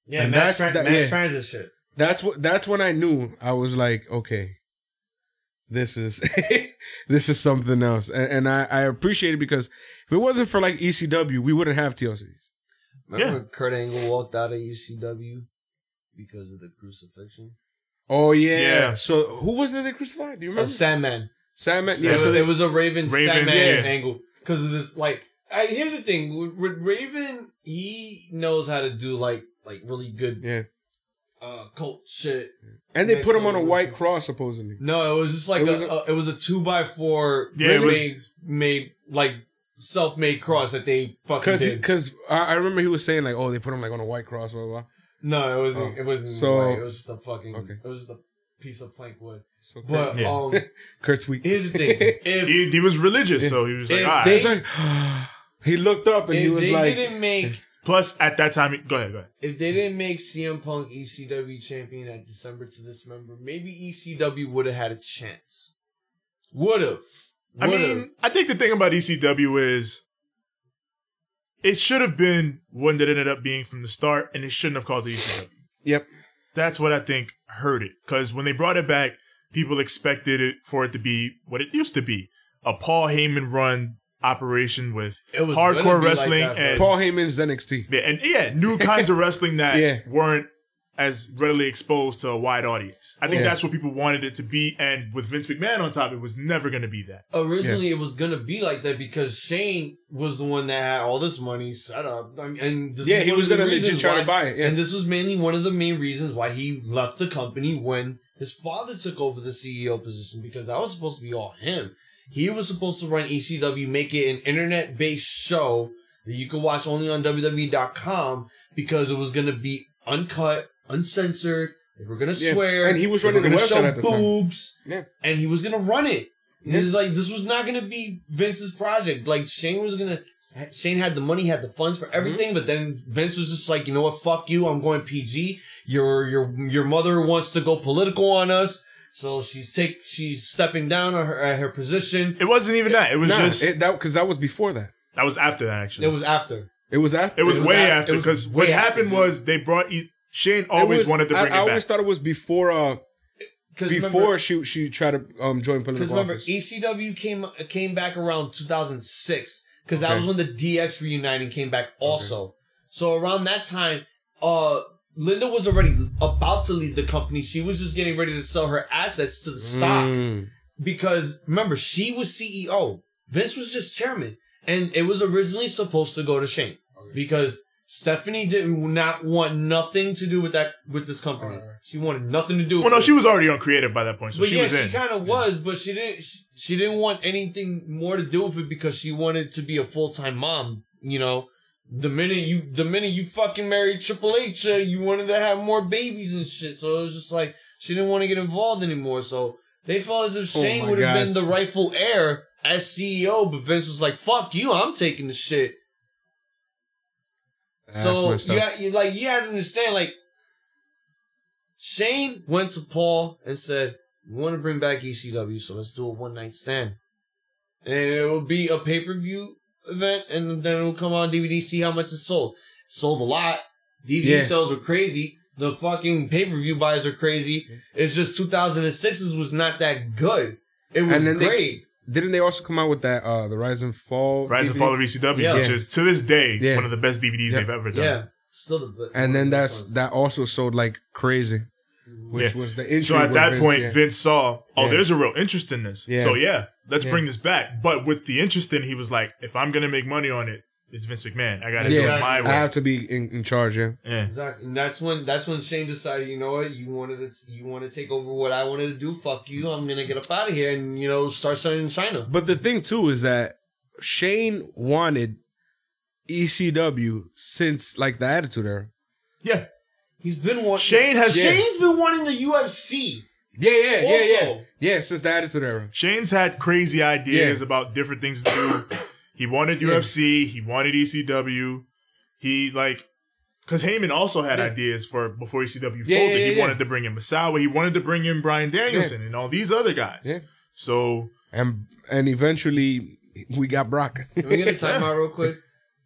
yeah, and that's shit. That's when I knew. I was like, okay. This is something else. And I appreciate it because if it wasn't for like ECW, we wouldn't have TLCs. Remember when Kurt Angle walked out of ECW because of the crucifixion? Oh, yeah. So who was it that crucified? Do you remember? Sandman. Yeah, so it was a Raven Sandman angle. Because of this, like, here's the thing. With Raven, he knows how to do like really good cult shit. And they put him on a white cross, supposedly. No, it was just like it was a 2x4 made like self-made cross that they fucking did. Because I remember he was saying like, oh, they put him like on a white cross, blah blah. No, it wasn't. It wasn't. So, white. It was just a fucking. Okay. It was just a piece of plank wood. So but yeah. Kurt's weak. Here's the thing. If, he was religious, so he was like, all right. They, he looked up and he was they like. Didn't make. Plus, at that time, go ahead. If they didn't make CM Punk ECW champion at December to Dismember, maybe ECW would have had a chance. I mean, I think the thing about ECW is it should have been one that ended up being from the start, and it shouldn't have called the ECW. Yep. That's what I think hurt it, because when they brought it back, people expected it for it to be what it used to be, a Paul Heyman run operation with hardcore wrestling like that, and Paul Heyman's NXT. Yeah, and new kinds of wrestling that weren't as readily exposed to a wide audience. I think that's what people wanted it to be, and with Vince McMahon on top, it was never going to be that. Originally, it was going to be like that because Shane was the one that had all this money set up. I mean, and this he was going to legit try to buy it. Yeah. And this was mainly one of the main reasons why he left the company when his father took over the CEO position, because that was supposed to be all him. He was supposed to run ECW, make it an internet-based show that you could watch only on WWE.com because it was going to be uncut, uncensored. They were going to swear. And he was running the website at the time. Boobs, yeah. And he was going to run it. Yeah. It was like, this was not going to be Vince's project. Like, Shane had the money, had the funds for everything, but then Vince was just like, you know what, fuck you, I'm going PG. Your mother wants to go political on us. So she's stepping down on her position. It wasn't even that. It was because that was before that. That was after that, actually. It was way after because what happened was they brought Shane wanted to bring it back. I always thought it was before. Before she tried to join political office. ECW came back around 2006 because that was when the DX reuniting came back also. Okay. So around that time, Linda was already about to leave the company. She was just getting ready to sell her assets to the stock because, remember, she was CEO. Vince was just chairman. And it was originally supposed to go to Shane because Stephanie did not want nothing to do with this company. She wanted nothing to do with it. Well, no, she was already on creative by that point, so but she was in. She kind of was, but she didn't want anything more to do with it because she wanted to be a full-time mom, you know? The minute you fucking married Triple H, you wanted to have more babies and shit. So it was just like she didn't want to get involved anymore. So they felt as if Shane would have been the rightful heir as CEO, but Vince was like, "Fuck you, I'm taking the shit." So you had to understand, like Shane went to Paul and said, "We want to bring back ECW, so let's do a one-night stand, and it will be a pay-per-view." Event, and then it'll come on DVD, see how much it sold. Sold a lot. DVD sales are crazy. The fucking pay-per-view buys are crazy. It's just 2006's was not that good. It was great. Didn't they also come out with that, the Rise and Fall Rise and Fall of ECW, which is, to this day, one of the best DVDs they've ever done. Yeah. Still the And then that also sold like crazy. Which was the issue. So at that point, Vince saw, there's a real interest in this. Yeah. So let's bring this back. But with the interest in, he was like, if I'm going to make money on it, it's Vince McMahon. I got to do it my way. I have to be in charge, Exactly. And that's when Shane decided, you know what, you want to take over what I wanted to do. Fuck you. I'm going to get up out of here and, you know, start selling in China. But the thing, too, is that Shane wanted ECW since, like, the Attitude Era. Yeah. He's been wanting. Shane's been wanting the UFC. Yeah, since the Attitude Era. Shane's had crazy ideas about different things to do. He wanted UFC. He wanted ECW. He because Heyman also had ideas for before ECW folded. He wanted to bring in Misawa. He wanted to bring in Bryan Danielson and all these other guys. Yeah. So and eventually we got Brock. Can we get a timeout real quick?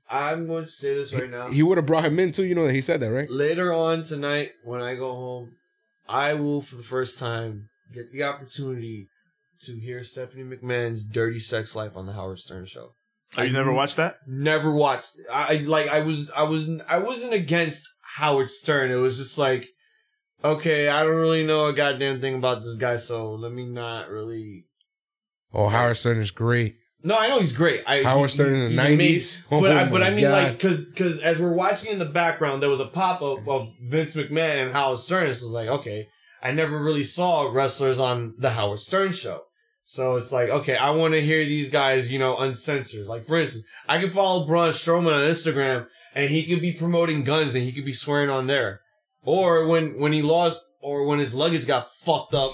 I'm going to say this right now. He would have brought him in too. You know that he said that, right? Later on tonight, when I go home, I will, for the first time, get the opportunity to hear Stephanie McMahon's dirty sex life on the Howard Stern show. Oh, you never watched that? Never watched. I wasn't against Howard Stern. It was just like, okay, I don't really know a goddamn thing about this guy, so let me not really. Oh, Howard Stern is great. No, I know he's great. Howard Stern in the 90s. But I mean, God. Like, because as we're watching in the background, there was a pop-up of Vince McMahon and Howard Stern. So it's like, okay, I never really saw wrestlers on the Howard Stern show. So it's like, okay, I want to hear these guys, you know, uncensored. Like, for instance, I can follow Braun Strowman on Instagram, and he could be promoting guns, and he could be swearing on there. Or when he lost, or when his luggage got fucked up.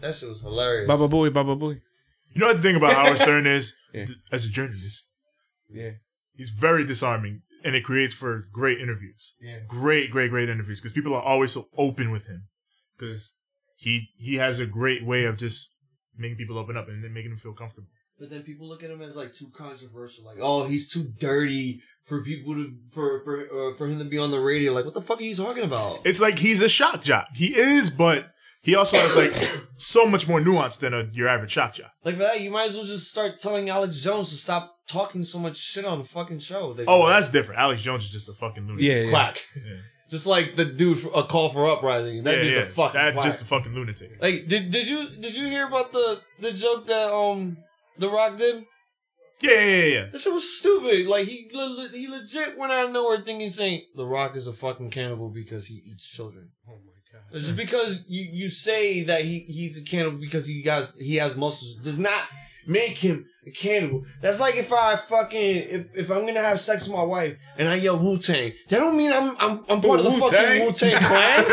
That shit was hilarious. Baba Booey, Baba Booey. You know the thing about Howard Stern is, as a journalist, he's very disarming, and it creates for great interviews. Yeah. Great, great, great interviews, because people are always so open with him, because he has a great way of just making people open up and then making them feel comfortable. But then people look at him as like too controversial, like, oh, he's too dirty for people to for him to be on the radio. Like, what the fuck are you talking about? It's like he's a shock jock. He is, but. He also has, like, so much more nuance than your average shock jock. Like, for that, you might as well just start telling Alex Jones to stop talking so much shit on the fucking show. Well, that's different. Alex Jones is just a fucking lunatic. Yeah, quack. Yeah. Just like the dude for A Call for Uprising. That dude's a fucking quack. That's just a fucking lunatic. Like, did you hear about the joke that The Rock did? Yeah. This shit was stupid. Like, he legit went out of nowhere thinking, saying, The Rock is a fucking cannibal because he eats children. Oh, my. It's just because you say that he's a cannibal because he has muscles does not make him a cannibal. That's like if I fucking if I'm gonna have sex with my wife and I yell Wu Tang, that don't mean I'm part of the fucking Wu Tang Clan.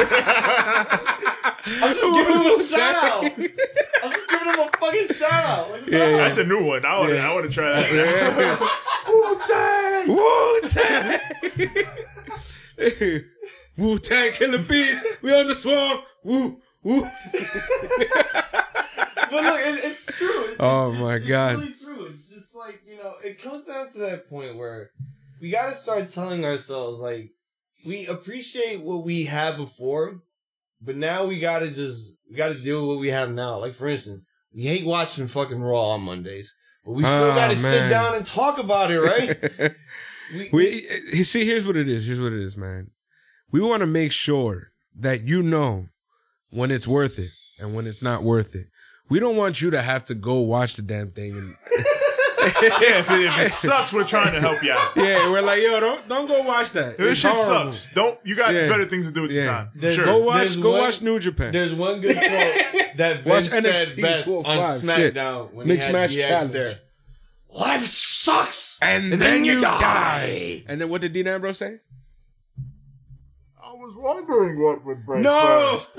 I'm just giving him a shout out. I'm just giving him a fucking shout out. Like, that's a new one. I want to try that. Wu Tang. Wu-Tang killer bees, we on the swarm, woo. But look, it's true. Oh my God. It's really true. It's just like, you know, it comes down to that point where we got to start telling ourselves, like, we appreciate what we had before, but now we got to deal with what we have now. Like, for instance, we hate watching fucking Raw on Mondays, but we still got to sit down and talk about it, right? we see, here's what it is, man. We want to make sure that you know when it's worth it and when it's not worth it. We don't want you to have to go watch the damn thing. And if it sucks, we're trying to help you out. Yeah, we're like, yo, don't go watch that. This shit sucks. You got better things to do with your time. Sure. Go watch New Japan. There's one good quote that Vince said best on SmackDown when he had DX there. Life sucks, and then you die. And then what did Dean Ambrose say? I was wondering what would break first.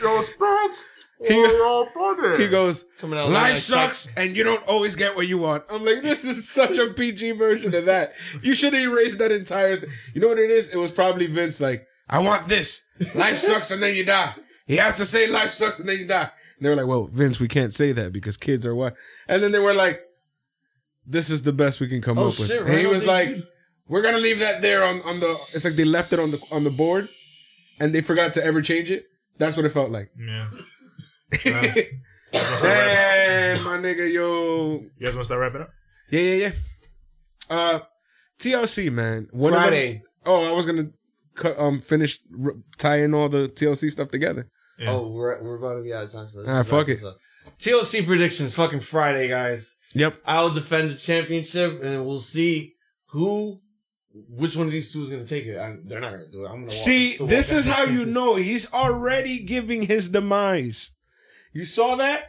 Your spirits or your body. He goes, life sucks and you don't always get what you want. I'm like, this is such a PG version of that. You should have erased that entire thing. You know what it is? It was probably Vince like, I want this. Life sucks and then you die. He has to say life sucks and then you die. And they were like, well, Vince, we can't say that because kids are what? And then they were like, this is the best we can come up with. Right? And he was like... We're gonna leave that there on the. It's like they left it on the board, and they forgot to ever change it. That's what it felt like. Yeah. Hey, my nigga, yo. You guys want to start wrapping up? Yeah. TLC, man. Friday. I was gonna finish tying all the TLC stuff together. Yeah. Oh, we're about to be out of time. So fuck it. TLC predictions, fucking Friday, guys. Yep. I'll defend the championship, and we'll see who. Which one of these two is going to take it? They're not going to do it. I'm going to see, this is how you know he's already giving his demise. You saw that?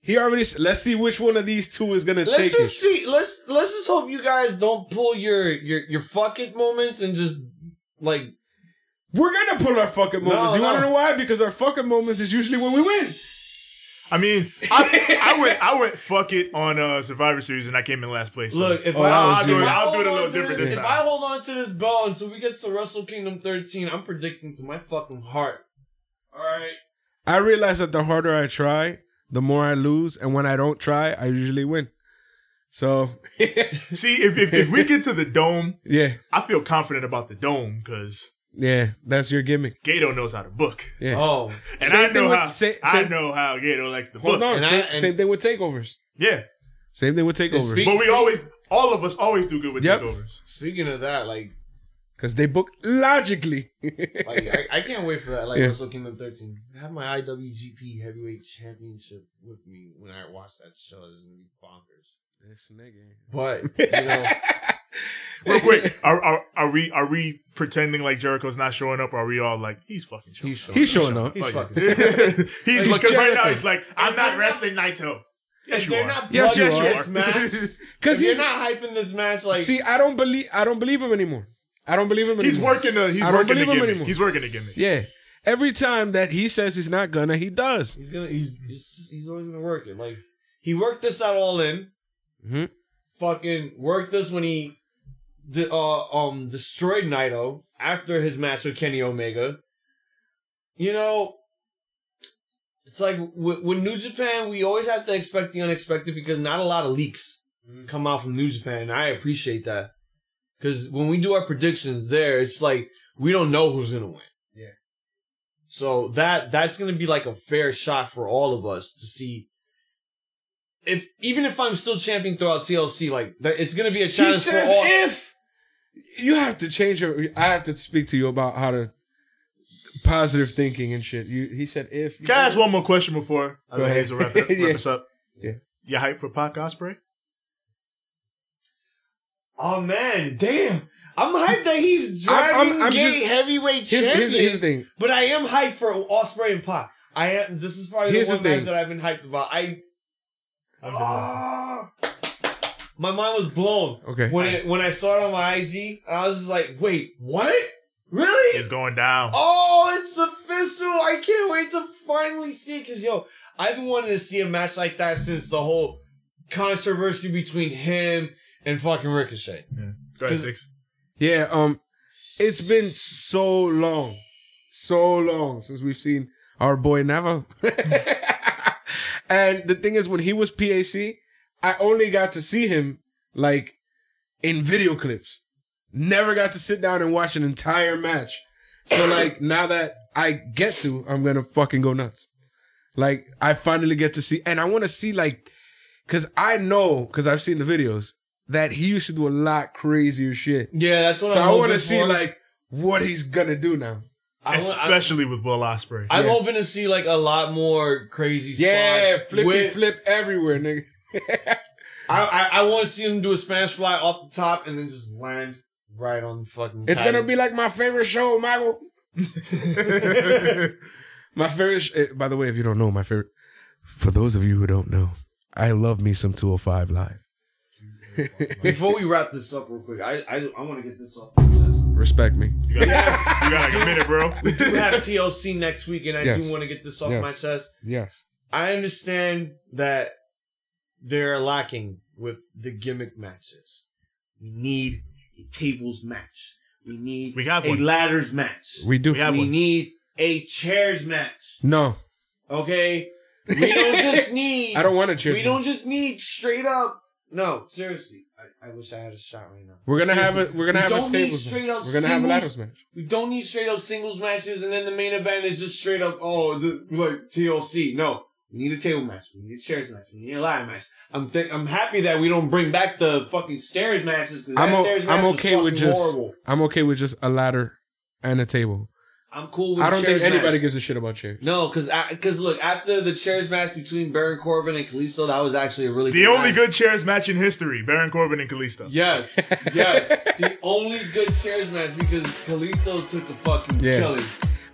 He already. Let's see which one of these two is going to take it. Let's just see. Let's just hope you guys don't pull your fuck it moments and just like. We're going to pull our fuck it moments. You want to know why? Because our fuck it moments is usually when we win. I mean, I went fuck it on Survivor Series and I came in last place. So. Look, I'll do it a little different this time. If I hold on to this belt until we get to Wrestle Kingdom 13, I'm predicting to my fucking heart. All right. I realize that the harder I try, the more I lose, and when I don't try, I usually win. So see, if we get to the Dome, I feel confident about the Dome because. Yeah, that's your gimmick. Gato knows how to book. Yeah. Oh, and I know how Gato likes to book. Same thing with takeovers. Yeah, same thing with takeovers. But we always, all of us, always do good with takeovers. Speaking of that, like Because they book logically. I can't wait for that. Like, yeah. Wrestle Kingdom 13. I have my IWGP Heavyweight Championship with me when I watch that show. It's going to be bonkers. This nigga. But, you know. Real quick, are we pretending like Jericho's not showing up? Or are we all like, he's fucking showing up? He's showing up. He's fucking showing up. He's looking right now. He's like, I'm not wrestling Naito. Yes, you are. Not yes, you are. Match, if you're not hyping this match. Like, see, I don't believe him anymore. I don't believe him anymore. He's working a gimmick. Yeah. Every time that he says he's not gonna, he does. He's always gonna work it. Like, he worked this out all in. Mm-hmm. Fucking worked this when he destroyed Naito after his match with Kenny Omega. You know, it's like with New Japan, we always have to expect the unexpected because not a lot of leaks come out from New Japan. And I appreciate that. Because when we do our predictions there, it's like, we don't know who's going to win. Yeah. So that's going to be like a fair shot for all of us to see. Even if I'm still champion throughout TLC, like, it's going to be a challenge he says for all. If you have to change your, I have to speak to you about how to positive thinking and shit. He said if. Can I ask one more question before I let Hazel wrap us up? Yeah. You hype for Pac Ospreay? Oh man, damn! I'm hyped that he's Dragon Gate heavyweight champion. Here's the thing. But I am hyped for Ospreay and Pac. This is probably the one match that I've been hyped about. My mind was blown. Okay. When I saw it on my IG, I was just like, "Wait, what? Really? It's going down." Oh, it's official! I can't wait to finally see it because I've been wanting to see a match like that since the whole controversy between him and fucking Ricochet. Yeah. Go ahead, Six. Yeah, it's been so long since we've seen our boy Navo. And the thing is, when he was PAC, I only got to see him, like, in video clips. Never got to sit down and watch an entire match. So, like, now that I get to, I'm gonna fucking go nuts. Like, I finally get to see, and I want to see, like, because I've seen the videos, that he used to do a lot crazier shit. Yeah, that's what I'm hoping for. So I want to see, like, what he's going to do now. Especially with Will Ospreay. I'm hoping to see, like, a lot more crazy spots. Yeah, flip everywhere, nigga. I want to see him do a Spanish fly off the top and then just land right on the fucking title. It's going to be like my favorite show, Michael. My favorite by the way, if you don't know, for those of you who don't know, I love me some 205 Live. Before we wrap this up real quick, I want to get this off my chest. Respect me. You got like a minute, bro. We do have TLC next week, and I do want to get this off my chest. Yes. I understand that they're lacking with the gimmick matches. We need a tables match. We have a ladders match. We do. We need a chairs match. No. Okay? We don't just need... I don't want a chairs match. We don't just need straight up... No, seriously. I wish I had a shot right now. We're gonna have a ladders match. We don't need straight up singles matches, and then the main event is just straight up. Oh, like TLC. No, we need a table match. We need a chairs match. We need a ladder match. I'm happy that we don't bring back the fucking stairs matches because I'm okay with just a ladder and a table. I'm cool with. I don't think anybody gives a shit about chairs. No, because look, after the chairs match between Baron Corbin and Kalisto, that was actually a really good chairs match in history. Baron Corbin and Kalisto. Yes, the only good chairs match because Kalisto took a fucking chili.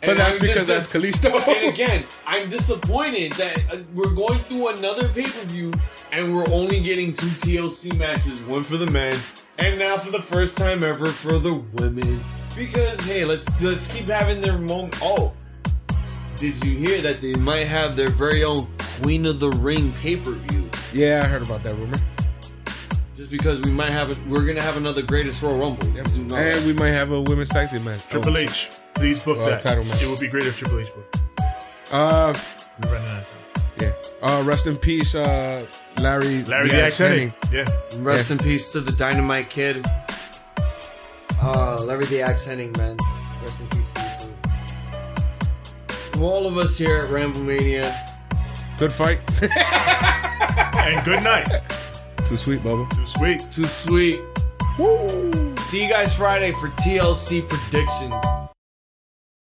But that's Kalisto. And again, I'm disappointed that we're going through another pay-per-view and we're only getting two TLC matches, one for the men, and now for the first time ever for the women. Because, hey, let's keep having their moment. Oh, did you hear that they might have their very own Queen of the Ring pay-per-view? Yeah, I heard about that rumor. Just because we're going to have another Greatest Royal Rumble. And we might have a women's tag team match. Triple H, please book that. Title match. It would be great if Triple H booked. We're running out of time. Yeah. Rest in peace, Larry DX Henning. Yeah. Rest in peace to the Dynamite Kid. Larry the Axe Henning, man. Rest in peace to you too. From all of us here at Ramble Mania, good fight. And good night. Too sweet, Bubba. Too sweet. Too sweet. Woo! See you guys Friday for TLC predictions.